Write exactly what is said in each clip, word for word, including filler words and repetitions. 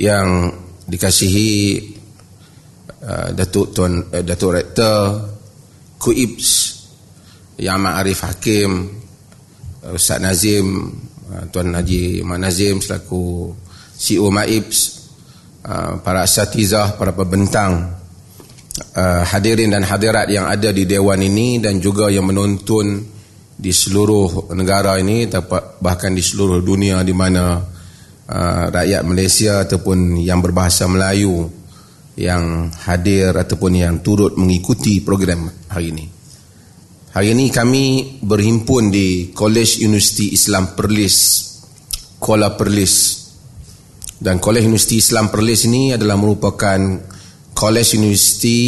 yang dikasihi uh, Datuk Tuan uh, Datuk Rektor KUIPS, Yang Amat Arif Hakim, uh, Ustaz Nazim, uh, Tuan Haji Manazim selaku C E O MAIPS, uh, para asatizah, para pembentang, uh, hadirin dan hadirat yang ada di dewan ini dan juga yang menonton di seluruh negara ini, bahkan di seluruh dunia di mana uh, rakyat Malaysia ataupun yang berbahasa Melayu yang hadir ataupun yang turut mengikuti program hari ini. Hari ini kami berhimpun di Kolej Universiti Islam Perlis, Kuala Perlis. Dan Kolej Universiti Islam Perlis ini adalah merupakan kolej universiti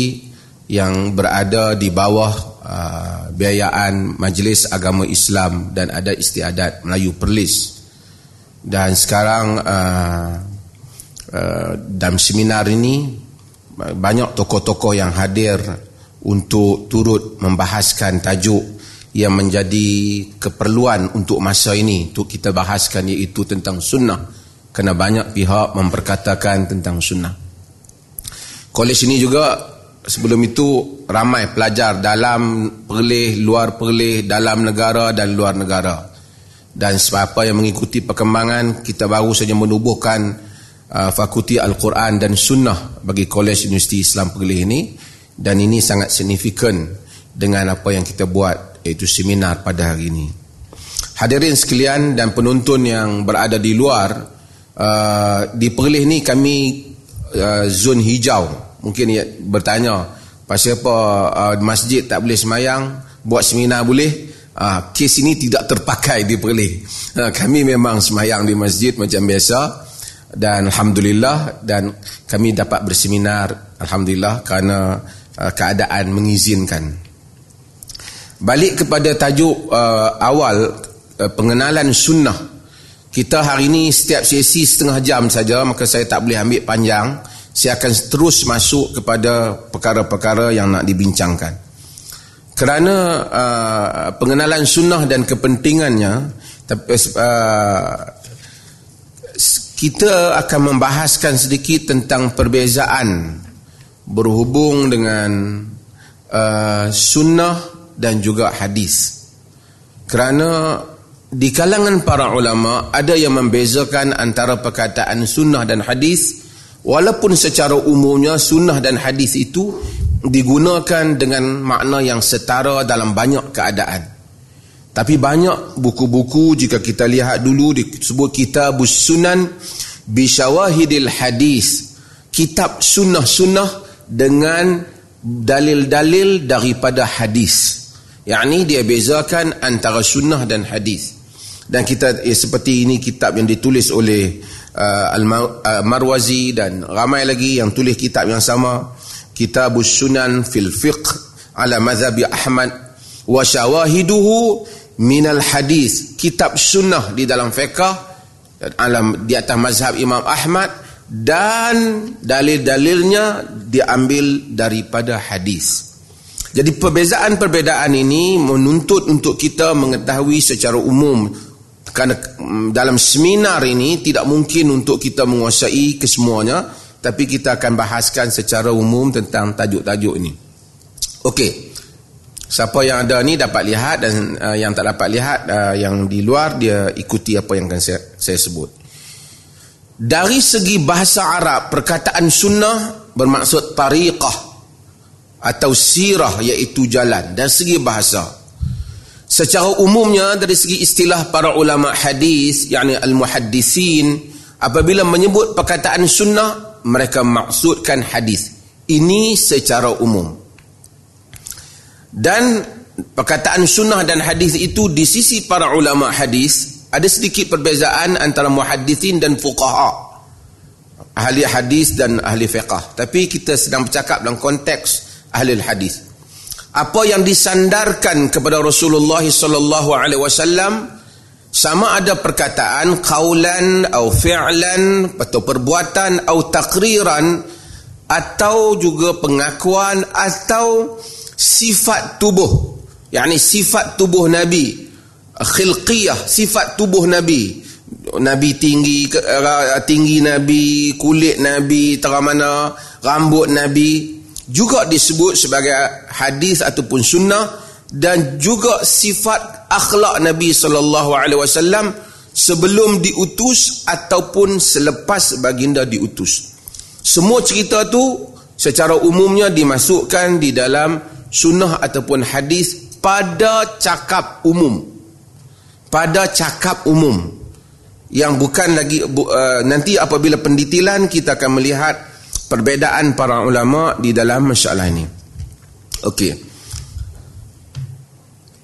yang berada di bawah Uh, biayaan Majlis Agama Islam dan Adat Istiadat Melayu Perlis. Dan sekarang uh, uh, dalam seminar ini banyak tokoh-tokoh yang hadir untuk turut membahaskan tajuk yang menjadi keperluan untuk masa ini untuk kita bahaskan, iaitu tentang sunnah, kerana banyak pihak memperkatakan tentang sunnah. Kolej ini juga sebelum itu ramai pelajar dalam Perlis, luar Perlis, dalam negara dan luar negara. Dan siapa yang mengikuti perkembangan, kita baru saja menubuhkan uh, Fakulti Al-Quran dan Sunnah bagi Kolej Universiti Islam Perlis ini. Dan ini sangat signifikan dengan apa yang kita buat, iaitu seminar pada hari ini. Hadirin sekalian dan penonton yang berada di luar, uh, di Perlis ni kami uh, zon hijau. Mungkin ia bertanya, pasal apa uh, masjid tak boleh semayang, buat seminar boleh? Uh, kes ini tidak terpakai di Perlis. Uh, kami memang semayang di masjid macam biasa. Dan Alhamdulillah, dan kami dapat berseminar, Alhamdulillah, kerana uh, keadaan mengizinkan. Balik kepada tajuk uh, awal, uh, pengenalan sunnah. Kita hari ini setiap sesi setengah jam saja, maka saya tak boleh ambil panjang. Saya akan terus masuk kepada perkara-perkara yang nak dibincangkan. Kerana uh, pengenalan sunnah dan kepentingannya, uh, kita akan membahaskan sedikit tentang perbezaan berhubung dengan uh, sunnah dan juga hadis. Kerana di kalangan para ulama ada yang membezakan antara perkataan sunnah dan hadis. Walaupun secara umumnya sunnah dan hadis itu digunakan dengan makna yang setara dalam banyak keadaan. Tapi banyak buku-buku, jika kita lihat dulu, disebut kitab sunan bisyawahidil hadis, kitab sunnah-sunnah dengan dalil-dalil daripada hadis. Yang ini dia bezakan antara sunnah dan hadis. Dan kita eh, seperti ini kitab yang ditulis oleh Uh, Al-Marwazi dan ramai lagi yang tulis kitab yang sama, Kitabus Sunan fil Fiqh ala Mazhabi Ahmad wa syawahiduhu minal hadis, kitab sunnah di dalam fiqh di atas mazhab Imam Ahmad dan dalil-dalilnya diambil daripada hadis. Jadi perbezaan-perbezaan ini menuntut untuk kita mengetahui secara umum, kerana dalam seminar ini tidak mungkin untuk kita menguasai kesemuanya, tapi kita akan bahaskan secara umum tentang tajuk-tajuk ini. Okey, siapa yang ada ni dapat lihat, dan uh, yang tak dapat lihat, uh, yang di luar, dia ikuti apa yang akan saya, saya sebut. Dari segi bahasa Arab, perkataan sunnah bermaksud tariqah atau sirah, iaitu jalan dari segi bahasa. Secara umumnya dari segi istilah para ulama hadis, yakni al-muhaddisin, apabila menyebut perkataan sunnah, mereka maksudkan hadis. Ini secara umum. Dan perkataan sunnah dan hadis itu di sisi para ulama hadis, ada sedikit perbezaan antara muhaddisin dan fuqaha, ahli hadis dan ahli fiqah. Tapi kita sedang bercakap dalam konteks ahli hadis. Apa yang disandarkan kepada Rasulullah sallallahu alaihi wasallam, sama ada perkataan qaulan atau fi'lan atau perbuatan atau takriran atau juga pengakuan atau sifat tubuh, yakni sifat tubuh Nabi, khilqiyah, sifat tubuh Nabi, Nabi tinggi, tinggi Nabi, kulit Nabi, teramana, rambut Nabi juga disebut sebagai hadis ataupun sunnah, dan juga sifat akhlak Nabi sallallahu alaihi wasallam sebelum diutus ataupun selepas baginda diutus. Semua cerita tu secara umumnya dimasukkan di dalam sunnah ataupun hadis pada cakap umum. Pada cakap umum. Yang bukan lagi, uh, nanti apabila pendetilan kita akan melihat perbezaan para ulama di dalam masalah ini. Okey.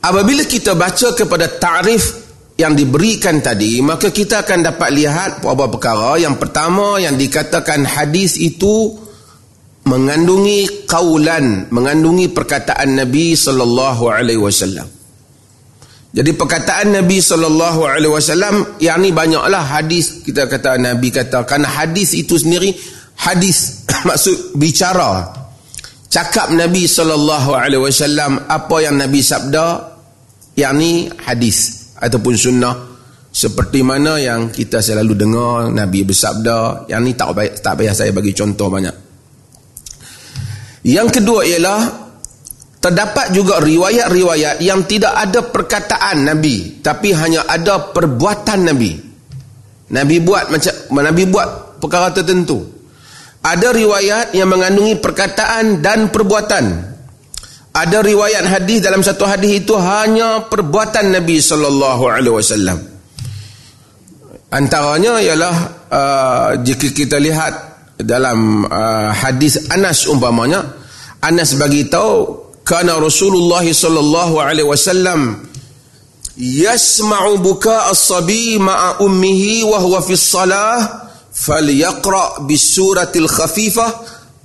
Apabila kita baca kepada ta'rif yang diberikan tadi, maka kita akan dapat lihat beberapa perkara. Yang pertama, yang dikatakan hadis itu mengandungi qaulan, mengandungi perkataan Nabi sallallahu alaihi wasallam. Jadi perkataan Nabi sallallahu alaihi wasallam, yang ni banyaklah hadis. Kita kata Nabi kata, kerana hadis itu sendiri, hadis maksud bicara. Cakap Nabi sallallahu alaihi wasallam, apa yang Nabi sabda, yang ni hadis ataupun sunnah. Seperti mana yang kita selalu dengar Nabi bersabda, yang ni tak payah, tak payah saya bagi contoh banyak. Yang kedua ialah terdapat juga riwayat-riwayat yang tidak ada perkataan Nabi, tapi hanya ada perbuatan Nabi. Nabi buat macam, Nabi buat perkara tertentu. Ada riwayat yang mengandungi perkataan dan perbuatan. Ada riwayat hadis, dalam satu hadis itu hanya perbuatan Nabi sallallahu alaihi wasallam. Antaranya ialah uh, jika kita lihat dalam uh, hadis Anas umpamanya, Anas bagi tahu, kana Rasulullah sallallahu alaihi wasallam yasma'u buka as-sabi ma'a ummihi wa huwa fi as-salah falyaqra bis suratil khafifah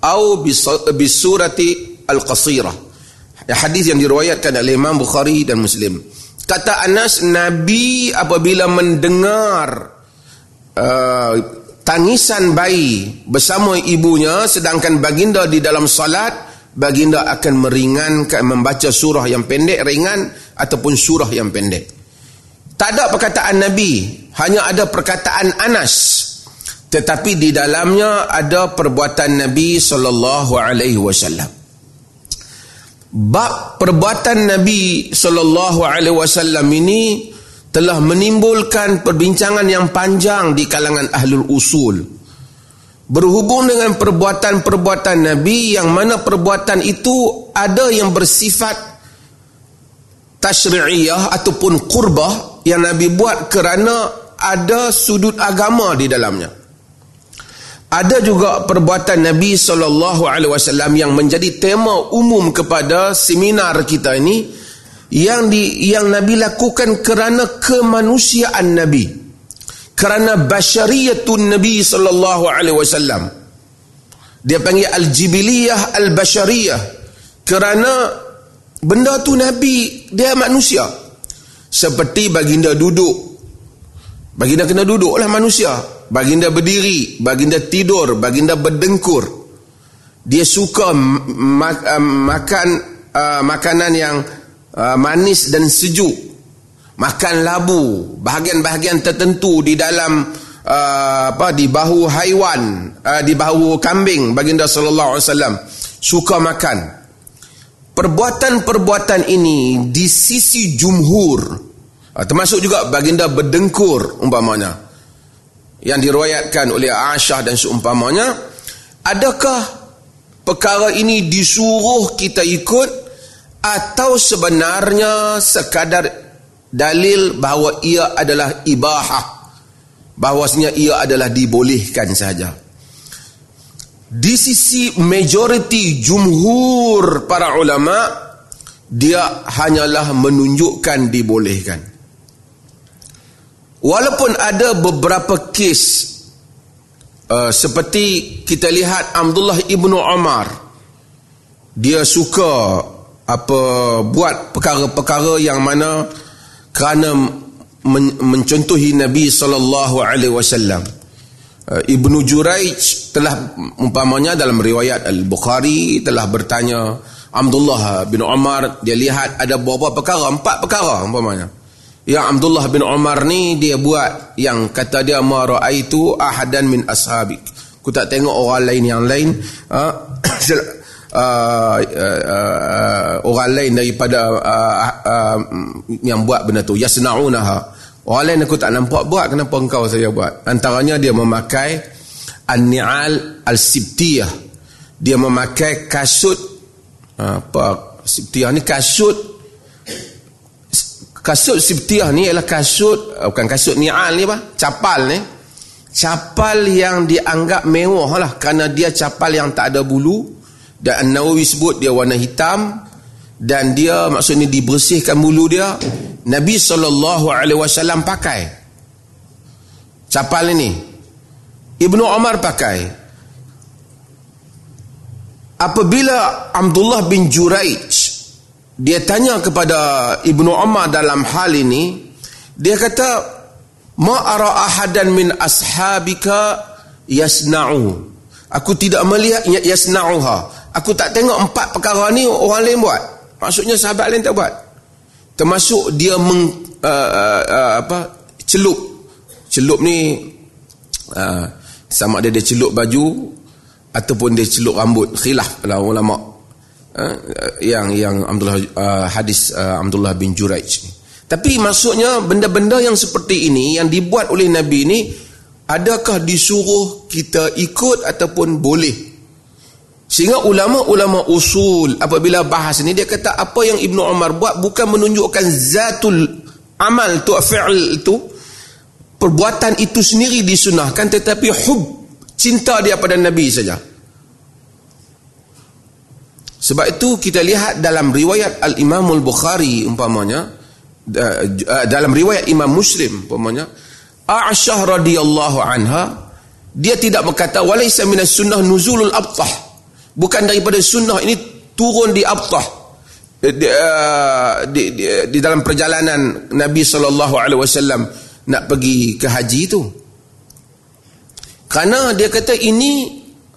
aw bis surati al-qasirah. Hadis yang diriwayatkan oleh Imam Bukhari dan Muslim. Kata Anas, Nabi apabila mendengar uh, tangisan bayi bersama ibunya sedangkan baginda di dalam salat, baginda akan meringankan, membaca surah yang pendek, ringan, ataupun surah yang pendek. Tak ada perkataan Nabi, hanya ada perkataan Anas, tetapi di dalamnya ada perbuatan Nabi sallallahu alaihi wasallam. Bab perbuatan Nabi sallallahu alaihi wasallam ini telah menimbulkan perbincangan yang panjang di kalangan ahlul usul, berhubung dengan perbuatan-perbuatan Nabi, yang mana perbuatan itu ada yang bersifat tashri'iyah ataupun qurbah yang Nabi buat kerana ada sudut agama di dalamnya. Ada juga perbuatan Nabi sallallahu alaihi wasallam yang menjadi tema umum kepada seminar kita ini, yang di, yang Nabi lakukan kerana kemanusiaan Nabi, kerana basyariyatun Nabi sallallahu alaihi wasallam. Dia panggil al-jibiliyah al-basyariyah kerana benda tu Nabi, dia manusia. Seperti baginda duduk, baginda kena duduklah manusia. Baginda berdiri, baginda tidur, baginda berdengkur. Dia suka ma- makan uh, makanan yang uh, manis dan sejuk. Makan labu, bahagian-bahagian tertentu di dalam uh, apa di bahu haiwan, uh, di bahu kambing, baginda sallallahu alaihi wasallam suka makan. Perbuatan-perbuatan ini di sisi jumhur, uh, termasuk juga baginda berdengkur umpamanya, yang diriwayatkan oleh Aisyah dan seumpamanya. Adakah perkara ini disuruh kita ikut atau sebenarnya sekadar dalil bahawa ia adalah ibahah, bahawasanya ia adalah dibolehkan sahaja? Di sisi majoriti jumhur para ulama, dia hanyalah menunjukkan dibolehkan. Walaupun ada beberapa kes uh, seperti kita lihat Abdullah ibnu Umar, dia suka apa buat perkara-perkara yang mana kerana men- mencontohi Nabi sallallahu alaihi wasallam. Ibnu Juraij telah umpamanya dalam riwayat Al-Bukhari telah bertanya Abdullah bin Umar, dia lihat ada beberapa perkara, empat perkara umpamanya yang Abdullah bin Umar ni dia buat yang kata dia ma ra'aitu ahadan min ashabik. Aku tak tengok orang lain yang lain ha? uh, uh, uh, orang lain daripada uh, uh, yang buat benda tu yasna'unaha. Orang lain aku tak nampak buat, kenapa engkau saja buat? Antaranya dia memakai an-ni'al al-sibtiyah. Dia memakai kasut apa sibtiyah ni kasut kasut sibtiyah ni ialah kasut bukan kasut ni'al ni apa? Capal ni. Capal yang dianggap mewah lah kerana dia capal yang tak ada bulu dan An-Nawawi sebut dia warna hitam dan dia maksudnya dibersihkan bulu dia. Nabi sallallahu alaihi wasallam pakai capal ini. Ibnu Umar pakai. Apabila Abdullah bin Juraij dia tanya kepada Ibnu Umar dalam hal ini, dia kata ma ara ahadan min ashabika yasna'u. Aku tidak melihat yasna'uha. Aku tak tengok empat perkara ni orang lain buat. Maksudnya sahabat lain tak buat. Termasuk dia meng, uh, uh, apa celup celup ni uh, sama ada dia celup baju ataupun dia celup rambut, khilaf lah ulama uh, yang yang Abdullah uh, hadis uh, Abdullah bin Juraij. Tapi maksudnya benda-benda yang seperti ini yang dibuat oleh Nabi ni, adakah disuruh kita ikut ataupun boleh? Sehingga ulama-ulama usul apabila bahas ni dia kata apa yang Ibnu Umar buat bukan menunjukkan zatul amal tu, fi'l tu, perbuatan itu sendiri disunahkan, tetapi hub, cinta dia pada Nabi saja. Sebab itu kita lihat dalam riwayat Al-Imam Al-Bukhari umpamanya, dalam riwayat Imam Muslim umpamanya, Aisyah radhiyallahu anha dia tidak berkata walaisa minas sunnah nuzulul abtah. Bukan daripada sunnah ini turun di Abtah di, di, di, di dalam perjalanan Nabi sallallahu alaihi wasallam nak pergi ke haji tu. Kerana dia kata ini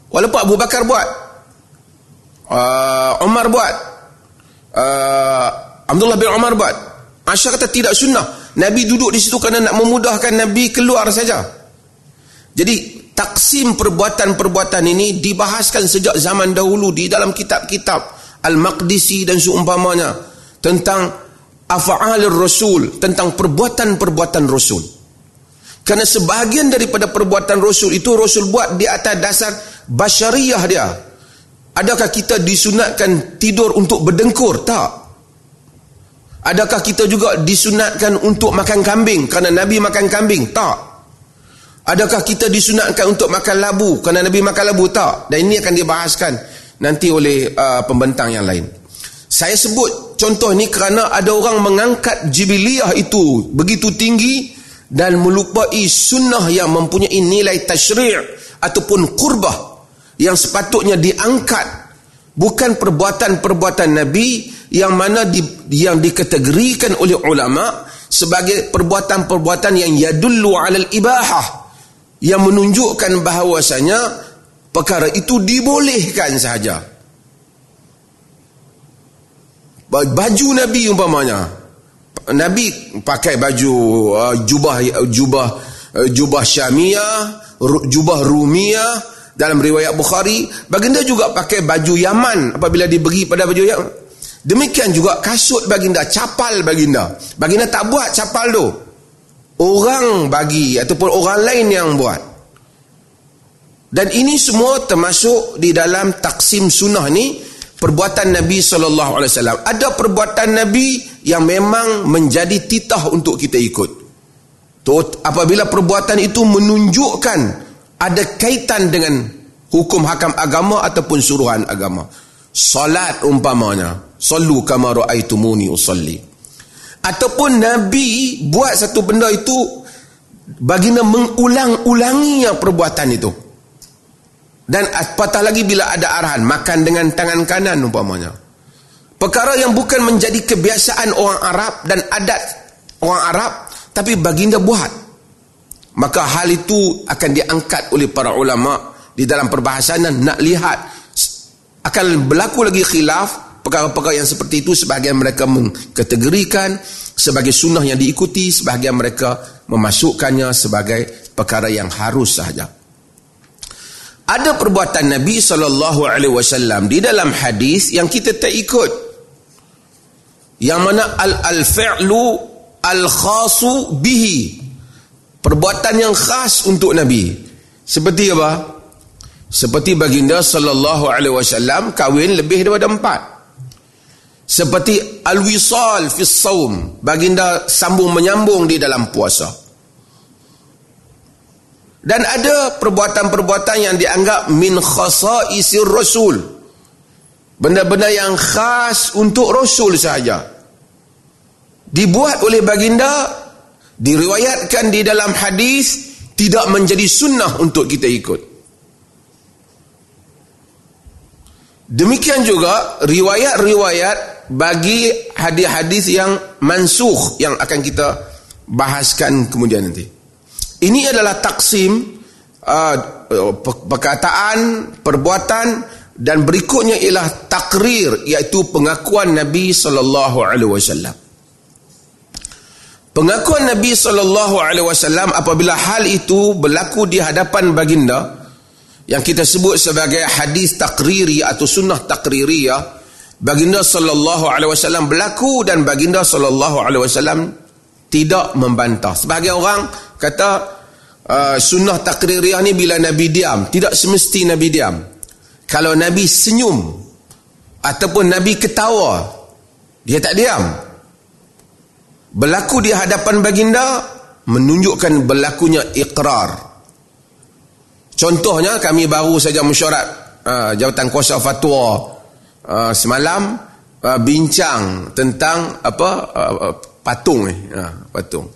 walaupun Abu Bakar buat, uh, Umar buat, uh, Abdullah bin Umar buat, Aisyah kata tidak sunnah. Nabi duduk di situ kerana nak memudahkan Nabi keluar saja. Jadi taksim perbuatan-perbuatan ini dibahaskan sejak zaman dahulu di dalam kitab-kitab Al-Maqdisi dan seumpamanya tentang af'alur rasul, tentang perbuatan-perbuatan rasul. Kerana sebahagian daripada perbuatan rasul itu rasul buat di atas dasar basyariah dia. Adakah kita disunatkan tidur untuk berdengkur? Tak. Adakah kita juga disunatkan untuk makan kambing kerana Nabi makan kambing? Tak. Adakah kita disunatkan untuk makan labu kerana Nabi makan labu? Tak. Dan ini akan dibahaskan nanti oleh uh, pembentang yang lain. Saya sebut contoh ni kerana ada orang mengangkat jibiliyah itu begitu tinggi dan melupai sunnah yang mempunyai nilai tashri' ataupun qurbah yang sepatutnya diangkat, bukan perbuatan-perbuatan Nabi yang mana di, yang dikategorikan oleh ulama sebagai perbuatan-perbuatan yang yadullu 'alal ibahah, yang menunjukkan bahawasanya perkara itu dibolehkan sahaja. Baju Nabi umpamanya, Nabi pakai baju jubah jubah jubah syamiyah, jubah rumiyah dalam riwayat Bukhari. Baginda juga pakai baju Yaman apabila diberi pada baju Yaman. Demikian juga kasut baginda, capal baginda. Baginda tak buat capal tu, orang bagi ataupun orang lain yang buat. Dan ini semua termasuk di dalam taksim sunnah ni, perbuatan Nabi sallallahu alaihi wasallam. Ada perbuatan Nabi yang memang menjadi titah untuk kita ikut. Apabila perbuatan itu menunjukkan ada kaitan dengan hukum hakam agama ataupun suruhan agama. Salat umpamanya, sallu kama ra'aitumuni usalli. Ataupun Nabi buat satu benda itu, baginda mengulang-ulanginya perbuatan itu. Dan patah lagi bila ada arahan, makan dengan tangan kanan umpamanya. Perkara yang bukan menjadi kebiasaan orang Arab dan adat orang Arab, tapi baginda buat. Maka hal itu akan diangkat oleh para ulama di dalam perbahasanan, nak lihat. Akan berlaku lagi khilaf perkara-perkara yang seperti itu. Sebahagian mereka mengkategorikan sebagai sunnah yang diikuti, sebahagian mereka memasukkannya sebagai perkara yang harus sahaja. Ada perbuatan Nabi sallallahu alaihi wasallam di dalam hadis yang kita tak ikut, yang mana al-al-fi'lu al-khasu bihi, perbuatan yang khas untuk Nabi. Seperti apa? Seperti baginda sallallahu alaihi wasallam kahwin lebih daripada empat. Seperti al-wisal fi saum, baginda sambung menyambung di dalam puasa. Dan ada perbuatan-perbuatan yang dianggap min khasa'isir Rasul, benda-benda yang khas untuk Rasul sahaja, dibuat oleh baginda, diriwayatkan di dalam hadis, tidak menjadi sunnah untuk kita ikut. Demikian juga riwayat-riwayat bagi hadis-hadis yang mansukh, yang akan kita bahaskan kemudian nanti. Ini adalah taksim uh, perkataan, perbuatan, dan berikutnya ialah takrir, iaitu pengakuan Nabi sallallahu alaihi wasallam. Pengakuan Nabi sallallahu alaihi wasallam apabila hal itu berlaku di hadapan baginda, yang kita sebut sebagai hadis takriri atau sunnah takririyah, baginda sallallahu alaihi wasallam berlaku dan baginda sallallahu alaihi wasallam tidak membantah. Sebahagian orang kata uh, sunnah takririah ni bila Nabi diam. Tidak semesti Nabi diam. Kalau Nabi senyum ataupun Nabi ketawa, dia tak diam. Berlaku di hadapan baginda menunjukkan berlakunya ikrar. Contohnya, kami baru saja mesyuarat uh, Jabatan Kuasa Fatwa uh, semalam uh, bincang tentang apa uh, uh, patung eh ha, patung.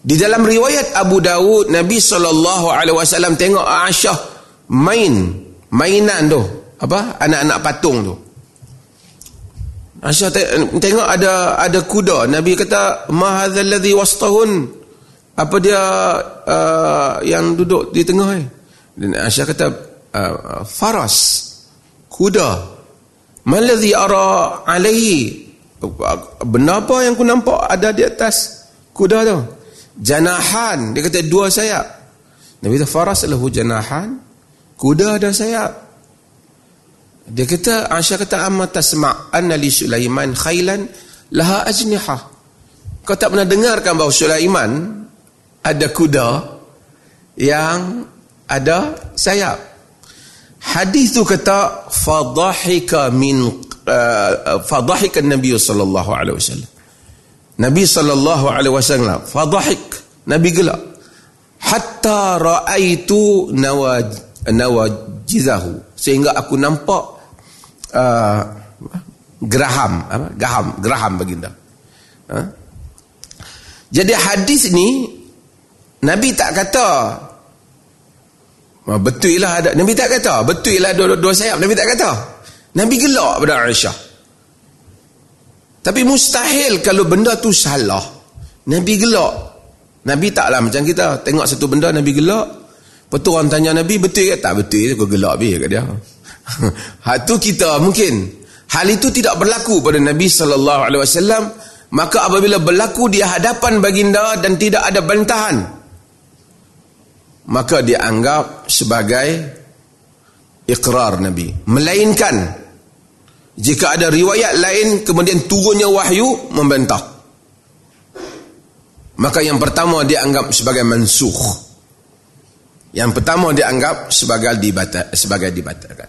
Di dalam riwayat Abu Dawud, Nabi sallallahu alaihi wasallam tengok Aisyah main mainan tu, apa, anak-anak patung tu. Aisyah tengok ada ada kuda, Nabi kata ma hadzal ladzi wastahun, apa dia uh, yang duduk di tengah ni eh? Dan Aisyah kata uh, faras, kuda. Mal ladzi ara alaihi, benda apa yang ku nampak ada di atas kuda tu? Janahan, dia kata dua sayap. Nabi kata faras lahu janahan, kuda ada sayap. Dia kata, Aisyah kata amma tasma' anna li Sulaiman khailan laha ajnihah. Kau tak pernah dengarkan bahawa Sulaiman ada kuda yang ada sayap? Hadis tu kata fadhahika min fadhahika Nabi sallallahu alaihi wasallam. Nabi sallallahu alaihi wasallam fadhahik, Nabi gelak. Hatta raaitu nawaj nawajizahu, sehingga aku nampak uh, geraham, apa? Geraham, geraham baginda. Ha? Jadi hadis ni Nabi tak kata betul lah ada, Nabi tak kata betul lah dua, dua sayap, Nabi tak kata. Nabi gelak pada Aisyah. Tapi mustahil kalau benda tu salah Nabi gelak. Nabi taklah macam kita tengok satu benda Nabi gelak. Lepas tu orang tanya Nabi betul ke? Tak betul, kau gelak be kat dia. Hal tu kita mungkin hal itu tidak berlaku pada Nabi sallallahu alaihi wasallam. Maka apabila berlaku di hadapan baginda dan tidak ada bantahan, maka dianggap sebagai ikrar Nabi. Melainkan jika ada riwayat lain kemudian turunnya wahyu membantah, maka yang pertama dianggap sebagai mansukh. Yang pertama dianggap sebagai dibatal, sebagai dibatalkan.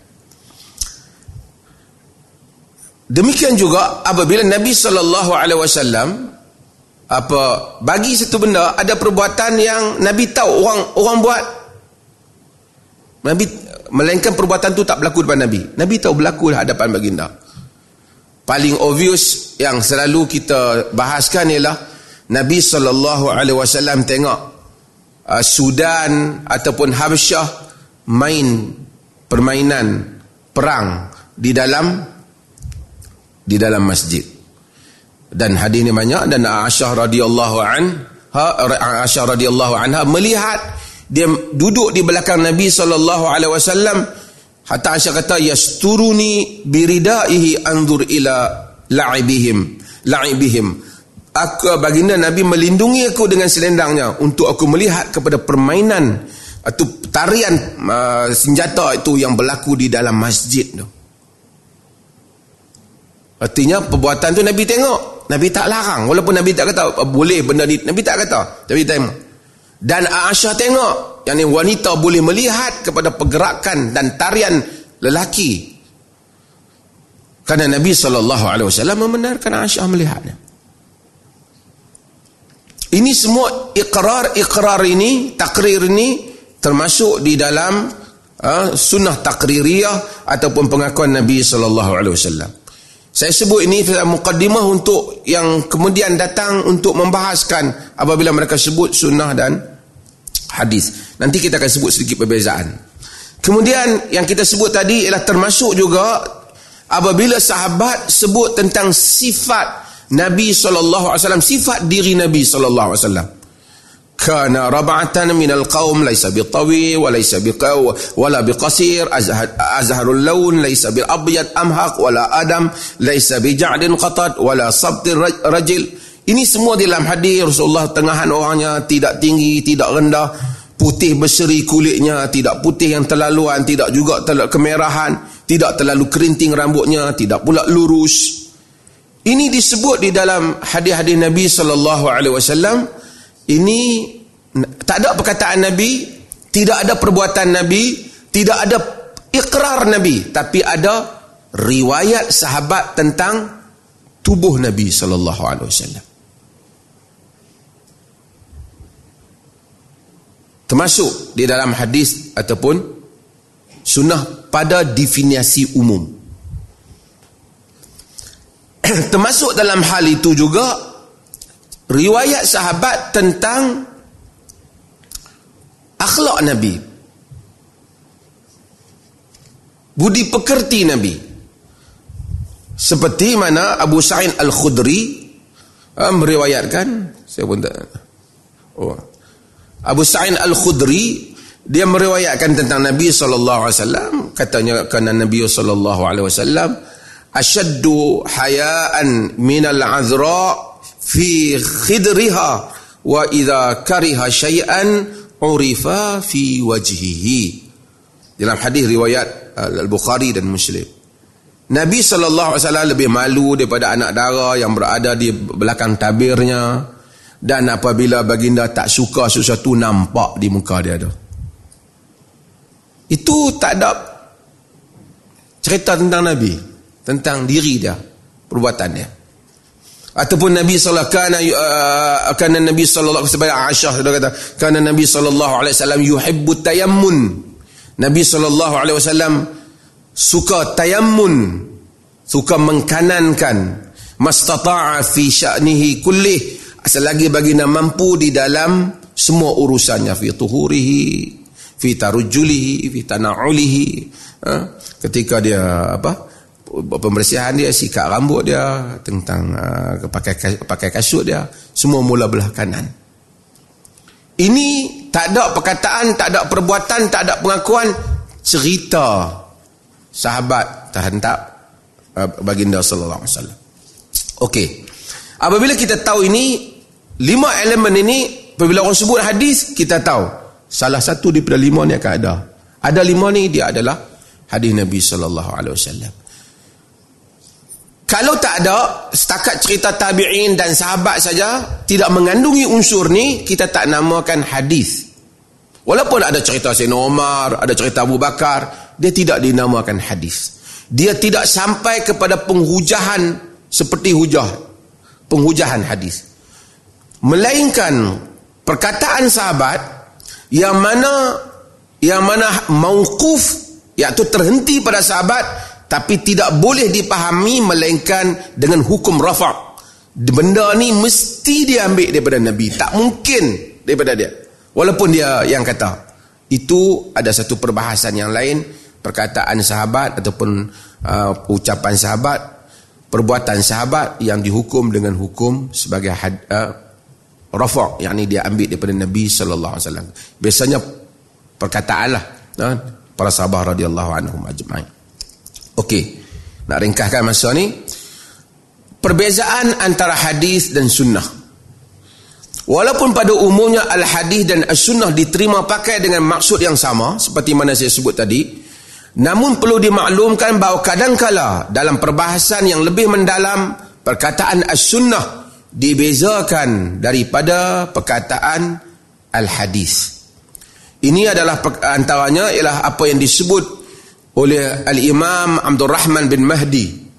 Demikian juga apabila Nabi sallallahu alaihi wasallam apa bagi satu benda, ada perbuatan yang Nabi tahu orang orang buat, Nabi melainkan perbuatan tu tak berlaku depan Nabi. Nabi tahu berlaku hadapan baginda. Paling obvious yang selalu kita bahaskan ialah Nabi sallallahu alaihi wasallam tengok uh, Sudan ataupun Habsyah main permainan perang di dalam di dalam masjid. Dan hadis ni banyak, dan Aisyah radhiyallahu anha Aisyah radhiyallahu anha melihat dia duduk di belakang Nabi sallallahu alaihi wasallam. Hatta Aisyah kata yasturuni biridaihi anzur ila la'ibihim la'ibihim. Aku, baginda Nabi melindungi aku dengan selendangnya untuk aku melihat kepada permainan atau tarian uh, senjata itu yang berlaku di dalam masjid tu. Artinya perbuatan tu Nabi tengok, Nabi tak larang, walaupun Nabi tak kata boleh benda ni, Nabi tak kata, Nabi tengok. Dan Aisyah tengok, yang ni wanita boleh melihat kepada pergerakan dan tarian lelaki. Kerana Nabi sallallahu alaihi wasallam membenarkan Aisyah melihatnya. Ini semua ikrar-ikrar ini, takrir ini termasuk di dalam uh, sunnah takririyah ataupun pengakuan Nabi sallallahu alaihi wasallam. Saya sebut ini mukaddimah untuk yang kemudian datang untuk membahaskan apabila mereka sebut sunnah dan hadis. Nanti kita akan sebut sedikit perbezaan. Kemudian yang kita sebut tadi ialah termasuk juga apabila sahabat sebut tentang sifat Nabi sallallahu alaihi wasallam, sifat diri Nabi sallallahu alaihi wasallam. Kana rab'atan minal qawm laysa bitawi wa laysa biqaw wala biqasir azharul lawn laysa bil abyad amhaq wala adam laysa bija'din qatad wala sabtir rajil. Ini semua dalam hadis Rasulullah, tengahan orangnya, tidak tinggi tidak rendah, putih berseri kulitnya, tidak putih yang terlaluan, tidak juga terlalu kemerahan, tidak terlalu kerinting rambutnya, tidak pula lurus. Ini disebut di dalam hadis-hadis Nabi sallallahu alaihi wasallam. Ini tak ada perkataan Nabi, tidak ada perbuatan Nabi, tidak ada ikrar Nabi, tapi ada riwayat sahabat tentang tubuh Nabi sallallahu alaihi wasallam. Termasuk di dalam hadis ataupun sunnah pada definisi umum. Termasuk dalam hal itu juga riwayat sahabat tentang akhlak Nabi, budi pekerti Nabi, seperti mana Abu Sa'id Al-Khudri ha, meriwayatkan. Saya pun tak oh. Abu Sa'id Al-Khudri dia meriwayatkan tentang Nabi sallallahu alaihi wasallam, katanya kerana Nabi sallallahu alaihi wasallam asyaddu hayaan minal azra' fi khidriha wa idza kariha syai'an urifa fi wajhihi. Dalam hadis riwayat Al-Bukhari dan Muslim, Nabi sallallahu alaihi wasallam lebih malu daripada anak dara yang berada di belakang tabirnya, dan apabila baginda tak suka sesuatu nampak di muka dia tu. Itu tak ada cerita tentang Nabi, tentang diri dia, perbuatan dia. Ataupun Nabi sallallahu alaihi wasallam kana Nabi sallallahu alaihi wasallam Aisyah dia kata kana Nabi sallallahu alaihi wasallam yuhibbu tayammun. Nabi sallallahu alaihi wasallam suka tayammun, suka mengkanankan, mastata'a fi sya'nihi kullih, selagi baginda mampu di dalam semua urusannya, fi tuhurihi, fi tarujulihi, fi tana'ulihi, ha? Ketika dia apa pembersihan dia, sikat rambut dia, tentang uh, pakai, pakai kasut dia, semua mula belah kanan. Ini tak ada perkataan, tak ada perbuatan, tak ada pengakuan, cerita sahabat terhadap uh, baginda sallallahu alaihi wasallam. Okey. Apabila kita tahu ini lima elemen ini, apabila orang sebut hadis kita tahu salah satu daripada lima ni akan ada. Ada lima ni dia adalah hadis Nabi sallallahu alaihi wasallam. Kalau tak ada, setakat cerita tabi'in dan sahabat saja, tidak mengandungi unsur ni, kita tak namakan hadis. Walaupun ada cerita Sayyidina Umar, ada cerita Abu Bakar, dia tidak dinamakan hadis. Dia tidak sampai kepada penghujahan seperti hujah, penghujahan hadis. Melainkan perkataan sahabat yang mana yang mana mauquf, iaitu terhenti pada sahabat, tapi tidak boleh dipahami melainkan dengan hukum rafa'. Benda ni mesti dia ambil daripada Nabi, tak mungkin daripada dia, walaupun dia yang kata. Itu ada satu perbahasan yang lain, perkataan sahabat ataupun uh, ucapan sahabat, perbuatan sahabat yang dihukum dengan hukum sebagai had, uh, rafa', yang ni dia ambil daripada Nabi sallallahu alaihi wasallam. Biasanya perkataanlah uh, para sahabat radhiyallahu anhum ajma'in. Okey, nak ringkaskan masa ni. perbezaan antara hadis dan sunnah. Walaupun pada umumnya al-hadis dan as-sunnah diterima pakai dengan maksud yang sama seperti mana saya sebut tadi, namun perlu dimaklumkan bahawa kadangkala dalam perbahasan yang lebih mendalam, perkataan as-sunnah dibezakan daripada perkataan al-hadis. Ini adalah antaranya ialah apa yang disebut oleh al-Imam Abdurrahman bin Mahdi.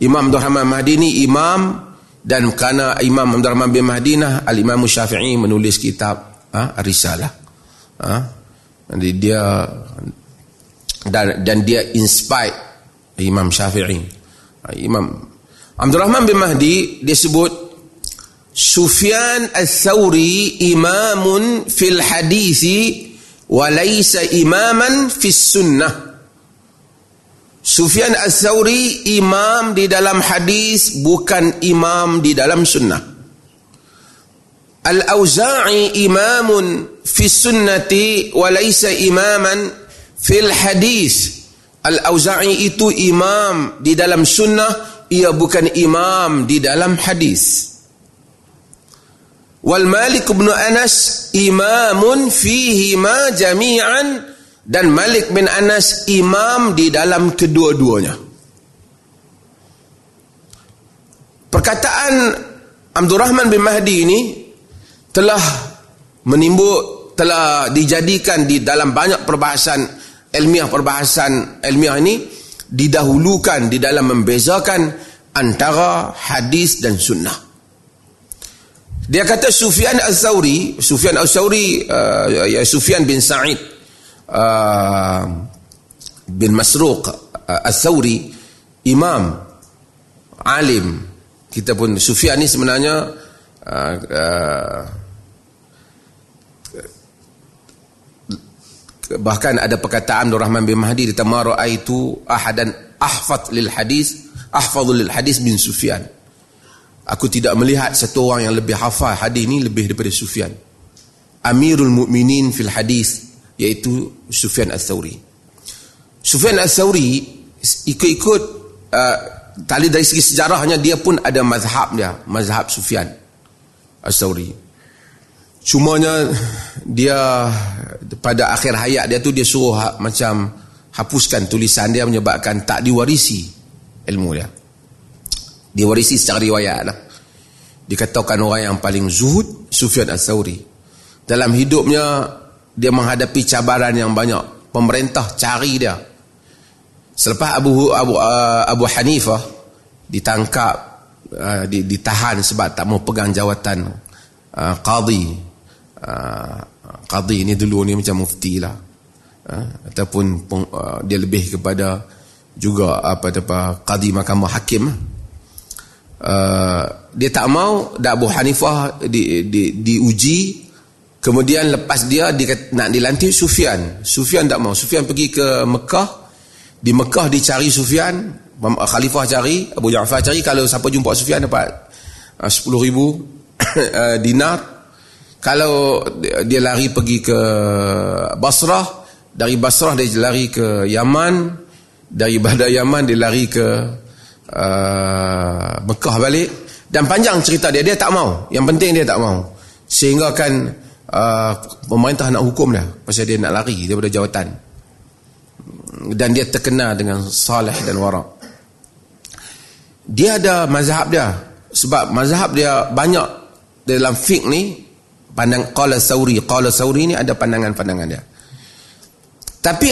Imam Abdurrahman Mahdi ni imam, dan kerana Imam Abdurrahman bin Mahdi nah, al-Imam Shafi'i menulis kitab ha, Risalah. Ha? Dia dan, dan dia inspired Imam Shafi'i. Ha, Imam Abdurrahman bin Mahdi disebut Sufyan Al-Thawri imamun fil hadisi wa laysa imaman fis sunnah. Sufyan Al-Thawri imam di dalam hadis, bukan imam di dalam sunnah. Al-Awza'i imamun fi sunnati wa laysa imaman fil hadis. Al-Awza'i itu imam di dalam sunnah, ia bukan imam di dalam hadis. Wal Malik bin Anas imamun fihi ma jami'an, dan Malik bin Anas imam di dalam kedua-duanya. Perkataan Abdurrahman bin Mahdi ini telah menimbul, telah dijadikan di dalam banyak perbahasan ilmiah, perbahasan ilmiah ini didahulukan di dalam membezakan antara hadis dan sunnah. Dia kata Sufyan Al-Thawri, Sufyan Al-Thawri uh, ya Sufyan bin Sa'id Uh, bin Masruq uh, Al-Thawri, imam alim. Kita pun Sufyan ni sebenarnya uh, uh, bahkan ada perkataan Abdurrahman bin Mahdi, "Tama ra'aitu ahadan ahfaz lil hadis ahfaz lil hadis bin Sufyan." Aku tidak melihat satu orang yang lebih hafal hadis ni lebih daripada Sufyan, Amirul Mukminin fil hadis, iaitu Sufyan Al-Thawri. Sufyan Al-Thawri ikut-ikut uh, tali dari segi sejarahnya, dia pun ada mazhab dia, mazhab Sufyan Al-Thawri. Cumanya dia pada akhir hayat dia tu dia suruh ha, macam hapuskan tulisan dia menyebabkan tak diwarisi ilmu dia. Diwarisi secara riwayat lah. Dikatakan orang yang paling zuhud Sufyan Al-Thawri. Dalam hidupnya dia menghadapi cabaran yang banyak. Pemerintah cari dia. Selepas Abu Abu Abu Hanifah ditangkap, uh, ditahan sebab tak mau pegang jawatan uh, qadhi. Uh, qadhi ni dulu ni macam mufti lah. Uh, ataupun uh, dia lebih kepada juga apa apa qadhi mahkamah hakim. Uh, dia tak mau, dah Abu Hanifah di, di, di, diuji. Kemudian lepas dia, dia nak dilantik Sufyan. Sufyan tak mau. Sufyan pergi ke Mekah. Di Mekah dicari Sufyan. Khalifah cari. Abu Jahafah cari. Kalau siapa jumpa Sufyan dapat sepuluh ribu dinar. Kalau dia lari pergi ke Basrah. Dari Basrah dia lari ke Yaman. Dari Badar Yaman dia lari ke uh, Mekah balik. Dan panjang cerita dia. Dia tak mau. Yang penting dia tak mau. Sehingga kan Uh, pemerintah nak hukum dia pasal dia nak lari daripada jawatan, dan dia terkenal dengan salih dan wara. Dia ada mazhab dia, sebab mazhab dia banyak dalam fiqh ni. Pandang qala Thawri, qala Thawri ni ada pandangan-pandangan dia. Tapi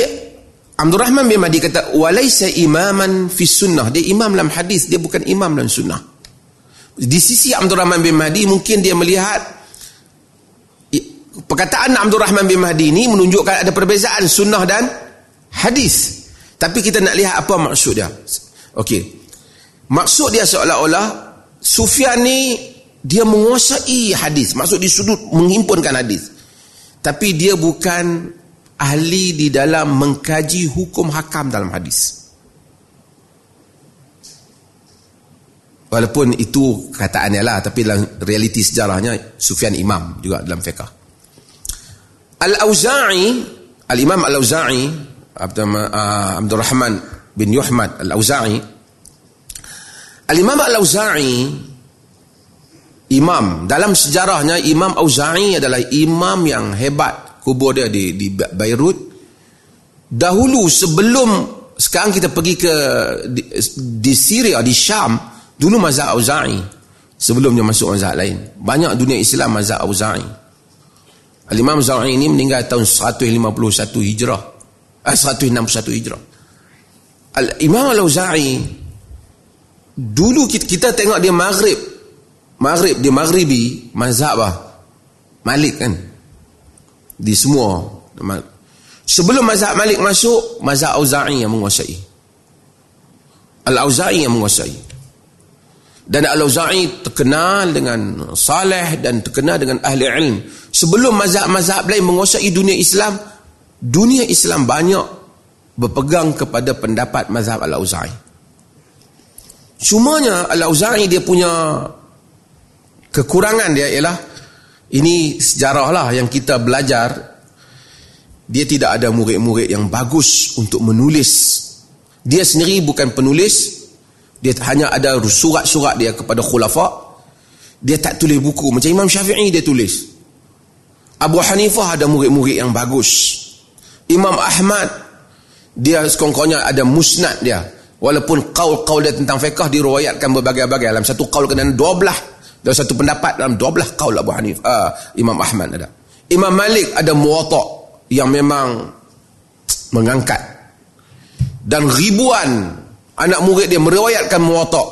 Abdurrahman bin Mahdi kata walaysa imaman fi sunnah, dia imam dalam hadis, dia bukan imam dalam sunnah. Di sisi Abdurrahman bin Mahdi mungkin dia melihat perkataan Abdurrahman bin Mahdi ini menunjukkan ada perbezaan sunnah dan hadis. Tapi kita nak lihat apa maksud dia. Okey. Maksud dia seolah-olah Sufyan ni dia menguasai hadis. Maksud di sudut menghimpunkan hadis. Tapi dia bukan ahli di dalam mengkaji hukum hakam dalam hadis. Walaupun itu kataannya lah, tapi dalam realiti sejarahnya Sufyan imam juga dalam fiqh. Al-Awza'i, Al-Imam Al-Awza'i, Abdurrahman bin Muhammad Al-Awza'i, Al-Imam Al-Awza'i, imam dalam sejarahnya, Imam Al-Awza'i adalah imam yang hebat. Kubur dia di, di Beirut. Dahulu sebelum sekarang kita pergi ke di, di Syria, di Syam, dulu mazhab Al-Awza'i sebelum dia masuk mazhab lain. Banyak dunia Islam mazhab Al-Awza'i. Al-Imam Al-Awza'i ini meninggal tahun seratus lima puluh satu Hijrah, eh, seratus enam puluh satu Hijrah. Al-Imam Al-Awza'i dulu kita, kita tengok dia Maghrib. Maghrib, dia Maghribi, mazhab lah. Malik kan. Di semua. Sebelum mazhab Malik masuk, mazhab Al-Awza'i yang menguasai. Al-Awza'i yang menguasai. Dan Al-Awza'i terkenal dengan salih dan terkenal dengan ahli ilm. Sebelum mazhab-mazhab lain menguasai dunia Islam, dunia Islam banyak berpegang kepada pendapat mazhab Al-Awza'i. Cumanya Al-Awza'i dia punya kekurangan dia ialah, ini sejarahlah yang kita belajar, dia tidak ada murid-murid yang bagus untuk menulis. Dia sendiri bukan penulis, dia hanya ada surat-surat dia kepada khulafa. Dia tak tulis buku. Macam Imam Shafi'i dia tulis. Abu Hanifah ada murid-murid yang bagus. Imam Ahmad dia sekurang-kurangnya ada musnad dia. Walaupun qaul-qaul dia tentang fiqh diriwayatkan berbagai-bagai, dalam satu qaul kena dua belah, dalam satu pendapat dalam dua belah qaul Abu Hanif, uh, Imam Ahmad ada. Imam Malik ada Muwatta yang memang mengangkat, dan ribuan anak murid dia meriwayatkan Muwatta,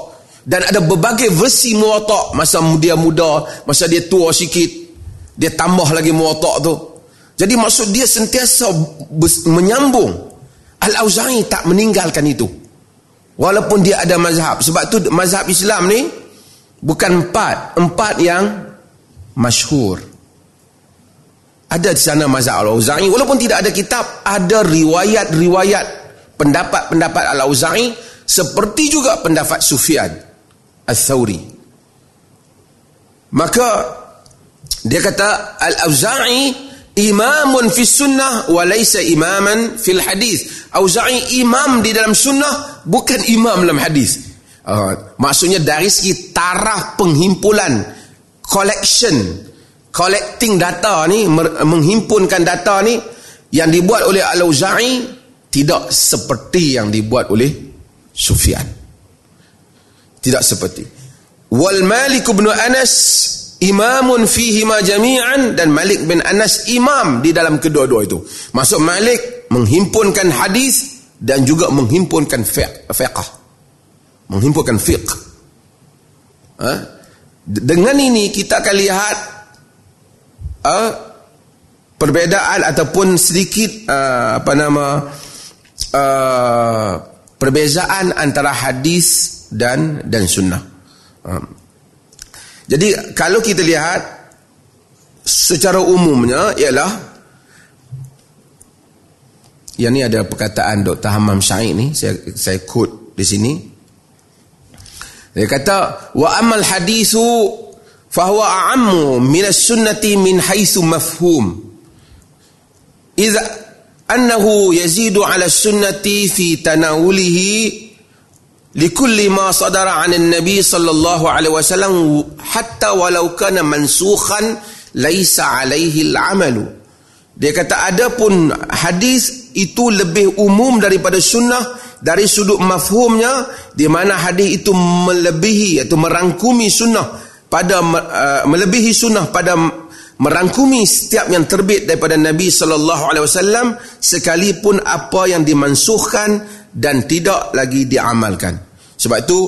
dan ada berbagai versi Muwatta. Masa dia muda, masa dia tua sikit, dia tambah lagi Muwatta tu. Jadi maksud dia sentiasa menyambung. Al-Awza'i tak meninggalkan itu walaupun dia ada mazhab. Sebab tu mazhab Islam ni bukan empat, empat yang masyhur. Ada di sana mazhab Al-Awza'i, walaupun tidak ada kitab, ada riwayat-riwayat, pendapat-pendapat Al-Awza'i, seperti juga pendapat Sufyan Al-Thawri. Maka dia kata Al-Awza'i imamun fi sunnah wa laysa imaman fil hadis. Al-Awza'i imam di dalam sunnah, bukan imam dalam hadis. Uh, maksudnya dari segi taraf penghimpunan, collection, collecting data ni, menghimpunkan data ni, yang dibuat oleh Al-Awza'i tidak seperti yang dibuat oleh Sufyan. Tidak seperti. Wal Malik bin Anas imamun fihima jami'an, dan Malik bin Anas imam di dalam kedua-dua itu. Maksud Malik menghimpunkan hadis dan juga menghimpunkan fiqh, menghimpunkan fiqh. Ha? Dengan ini kita akan lihat uh, perbezaan ataupun sedikit uh, apa nama uh, perbezaan antara hadis dan dan sunnah. Uh. Jadi kalau kita lihat secara umumnya ialah, yang ni ada perkataan Doktor Hammam Syaiq ni, saya saya quote di sini. Dia kata wa amal hadisu fahuwa a'ammu min as-sunnati min haitsu mafhum idza annahu yazidu 'ala as-sunnati fi tanawulihi لكل ما صدر عن النبي صلى الله عليه وسلم حتى ولو كان منسوخا ليس عليه العمل. Dia kata adapun hadis itu lebih umum daripada sunnah dari sudut mafhumnya, di mana hadis itu melebihi atau merangkumi sunnah pada uh, melebihi sunnah pada merangkumi setiap yang terbit daripada Nabi sallallahu alaihi wasallam, sekalipun apa yang dimansuhkan dan tidak lagi diamalkan. Sebab itu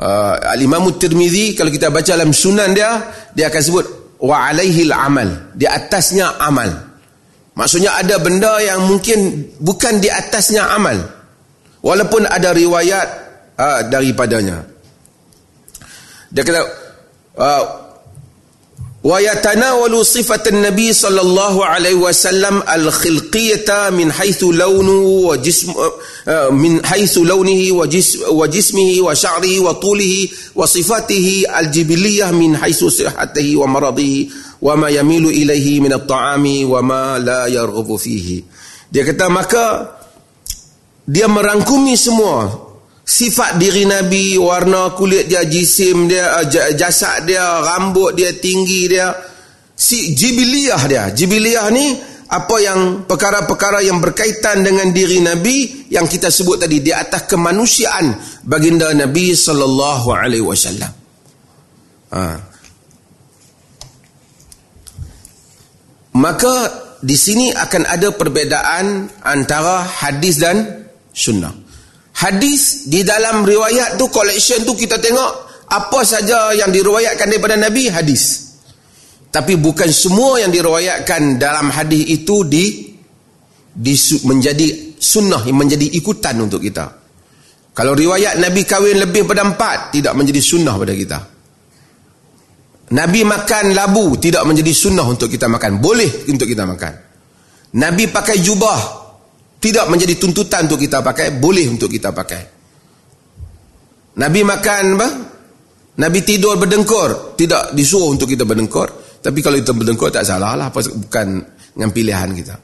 uh, Al-Imam At-Tirmizi kalau kita baca dalam sunan dia, dia akan sebut wa alaihil amal, di atasnya amal. Maksudnya ada benda yang mungkin bukan di atasnya amal, walaupun ada riwayat uh, daripadanya. Dia kata uh, wa yatanawalu sifatan nabi sallallahu alaihi wasallam al-khilqiyyah min haitsu lawnihi wa jismihi min haitsu lawnihi wa jismihi wa sya'rihi wa tulihi wa sifatihi al-jibiliyah min haitsu sihhatihi wa maradihi wa ma yamilu ilaihi min at-ta'ami wa ma la yarghabu fihi. Dia kata maka dia merangkumi semua sifat diri Nabi, warna kulit dia, jisim dia, jasad dia, rambut dia, tinggi dia, si jibiliyah dia. Jibiliyah ni apa yang perkara-perkara yang berkaitan dengan diri Nabi yang kita sebut tadi, di atas kemanusiaan baginda Nabi sallallahu alaihi wasallam. Maka di sini akan ada perbezaan antara hadis dan sunnah. Hadis di dalam riwayat tu, collection tu, kita tengok apa saja yang diriwayatkan daripada Nabi, hadis. Tapi bukan semua yang diriwayatkan dalam hadis itu di, di menjadi sunnah, menjadi ikutan untuk kita. Kalau riwayat Nabi kahwin lebih pada empat, tidak menjadi sunnah pada kita. Nabi makan labu, tidak menjadi sunnah untuk kita makan, boleh untuk kita makan. Nabi pakai jubah, tidak menjadi tuntutan untuk kita pakai, boleh untuk kita pakai. Nabi makan apa? Nabi tidur berdengkur, tidak disuruh untuk kita berdengkur. Tapi kalau kita berdengkur tak salah lah, bukan dengan pilihan kita.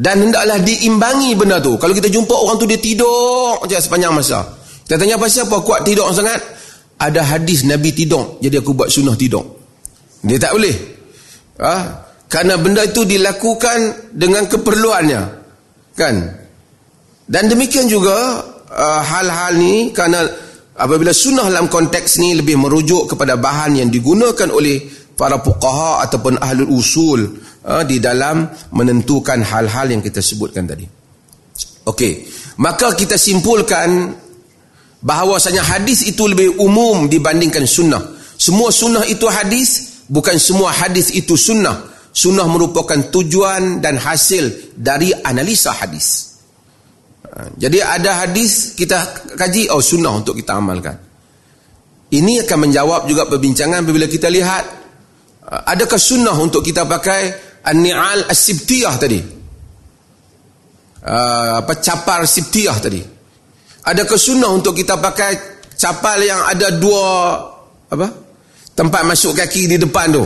Dan hendaklah diimbangi benda tu. Kalau kita jumpa orang tu dia tidur je sepanjang masa, kita tanya pasal apa kuat tidur sangat? Ada hadis Nabi tidur, jadi aku buat sunnah tidur. Dia tak boleh. Ha? Karena benda itu dilakukan dengan keperluannya, kan? Dan demikian juga uh, hal-hal ni, kerana apabila sunnah dalam konteks ni lebih merujuk kepada bahan yang digunakan oleh para fuqaha ataupun ahlul usul uh, di dalam menentukan hal-hal yang kita sebutkan tadi. Okey, maka kita simpulkan bahawasanya hadis itu lebih umum dibandingkan sunnah. Semua sunnah itu hadis, bukan semua hadis itu sunnah. Sunnah merupakan tujuan dan hasil dari analisa hadis. Jadi ada hadis kita kaji, oh sunnah untuk kita amalkan. Ini akan menjawab juga perbincangan bila kita lihat adakah sunnah untuk kita pakai an-ni'al as-sibtiyah tadi, apa capar sibtiyah tadi. Adakah sunnah untuk kita pakai capal yang ada dua apa tempat masuk kaki di depan tu,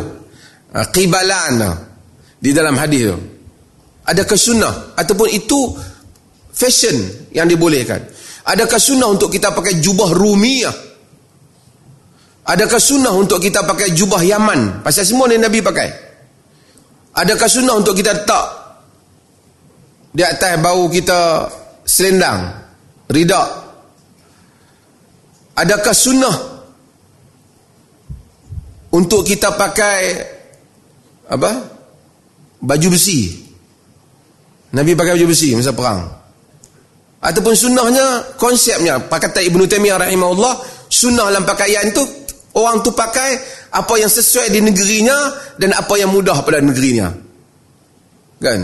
qibalan di dalam hadis tu? Adakah sunnah ataupun itu fashion yang dibolehkan? Adakah sunnah untuk kita pakai jubah Rumiyah? Adakah sunnah untuk kita pakai jubah Yaman? Pasal semua ni Nabi pakai. Adakah sunnah untuk kita letak di atas bau kita selendang, ridak? Adakah sunnah untuk kita pakai apa? Baju besi. Nabi pakai baju besi masa perang. Ataupun sunnahnya, konsepnya, kata Ibnu Tamiyah rahimahullah, sunnah dalam pakaian tu, orang tu pakai apa yang sesuai di negerinya dan apa yang mudah pada negerinya, kan?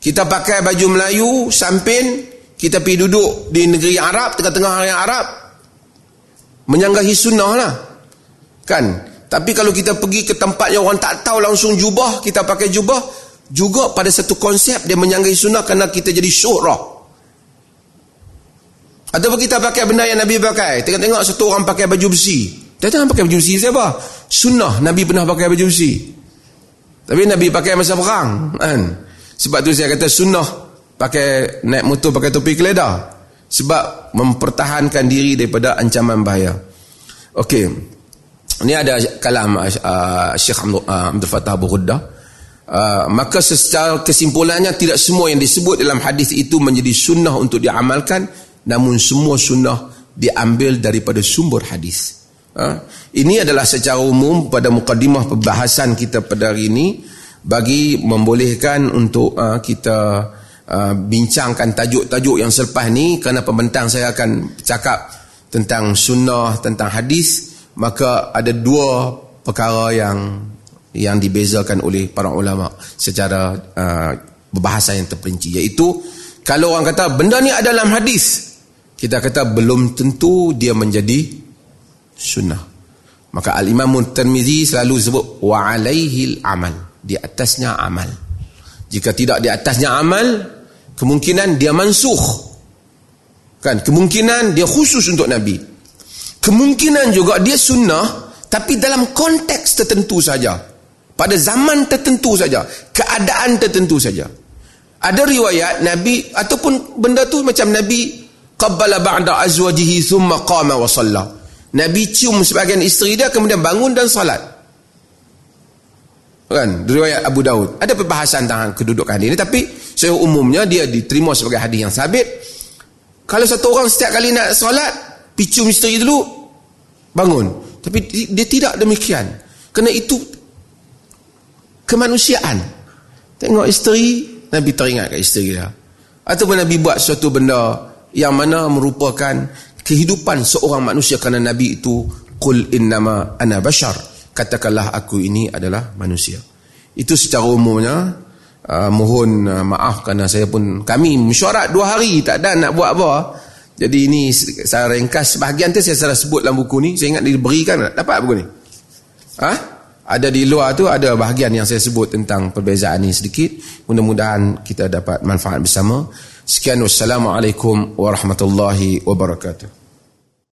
Kita pakai baju Melayu sampin, kita pergi duduk di negeri Arab, tengah-tengah orang Arab, menyanggahi sunnah lah, kan? Tapi kalau kita pergi ke tempat yang orang tak tahu langsung jubah, kita pakai jubah, juga pada satu konsep dia menyanggahi sunnah kerana kita jadi syuhrah. Ataupun kita pakai benda yang Nabi pakai. Tengok-tengok satu orang pakai baju besi. Dia tak pakai baju besi siapa? Sunnah, Nabi pernah pakai baju besi. Tapi Nabi pakai masa perang, kan? Sebab tu saya kata sunnah pakai naik motor pakai topi keledar. Sebab mempertahankan diri daripada ancaman bahaya. Okey. Ini ada kalam uh, Syekh Abdul Fattah Abu Ghuda. Uh, maka secara kesimpulannya tidak semua yang disebut dalam hadis itu menjadi sunnah untuk diamalkan, namun semua sunnah diambil daripada sumber hadis. Uh, ini adalah secara umum pada mukadimah pembahasan kita pada hari ini, bagi membolehkan untuk uh, kita uh, bincangkan tajuk-tajuk yang selepas ni, kerana pembentang saya akan cakap tentang sunnah, tentang hadis. Maka ada dua perkara yang yang dibezakan oleh para ulama secara uh, bahasa yang terperinci, iaitu kalau orang kata benda ni ada dalam hadis, kita kata belum tentu dia menjadi sunnah. Maka al-Imam At-Tirmizi selalu sebut wa alaihil amal, di atasnya amal. Jika tidak di atasnya amal, kemungkinan dia mansukh, kan? Kemungkinan dia khusus untuk Nabi. Kemungkinan juga dia sunnah, tapi dalam konteks tertentu saja, pada zaman tertentu saja, keadaan tertentu saja. Ada riwayat Nabi ataupun benda tu macam Nabi qabbala ba'da azwajihi thumma qama wa salla. Nabi cium sebahagian isteri dia kemudian bangun dan salat. Kan? Riwayat Abu Daud. Ada perbahasan tentang kedudukan hadis ini, tapi secara umumnya dia diterima sebagai hadis yang sabit. Kalau satu orang setiap kali nak solat, picium isteri dulu, bangun. Tapi dia tidak demikian. Kerana itu kemanusiaan. Tengok isteri, Nabi teringat kat isteri dia. Ataupun Nabi buat suatu benda yang mana merupakan kehidupan seorang manusia, kerana Nabi itu qul innama ana bashar. Katakanlah aku ini adalah manusia. Itu secara umumnya. uh, Mohon uh, maaf kerana saya pun, kami mesyuarat dua hari tak ada nak buat apa. Jadi ini saya ringkas sebahagian tu, saya salah sebut dalam buku ni. Saya ingat diberikan, dapat buku ni? Ha? Ada di luar tu, ada bahagian yang saya sebut tentang perbezaan ni sedikit. Mudah-mudahan kita dapat manfaat bersama. Sekian, wassalamualaikum warahmatullahi wabarakatuh.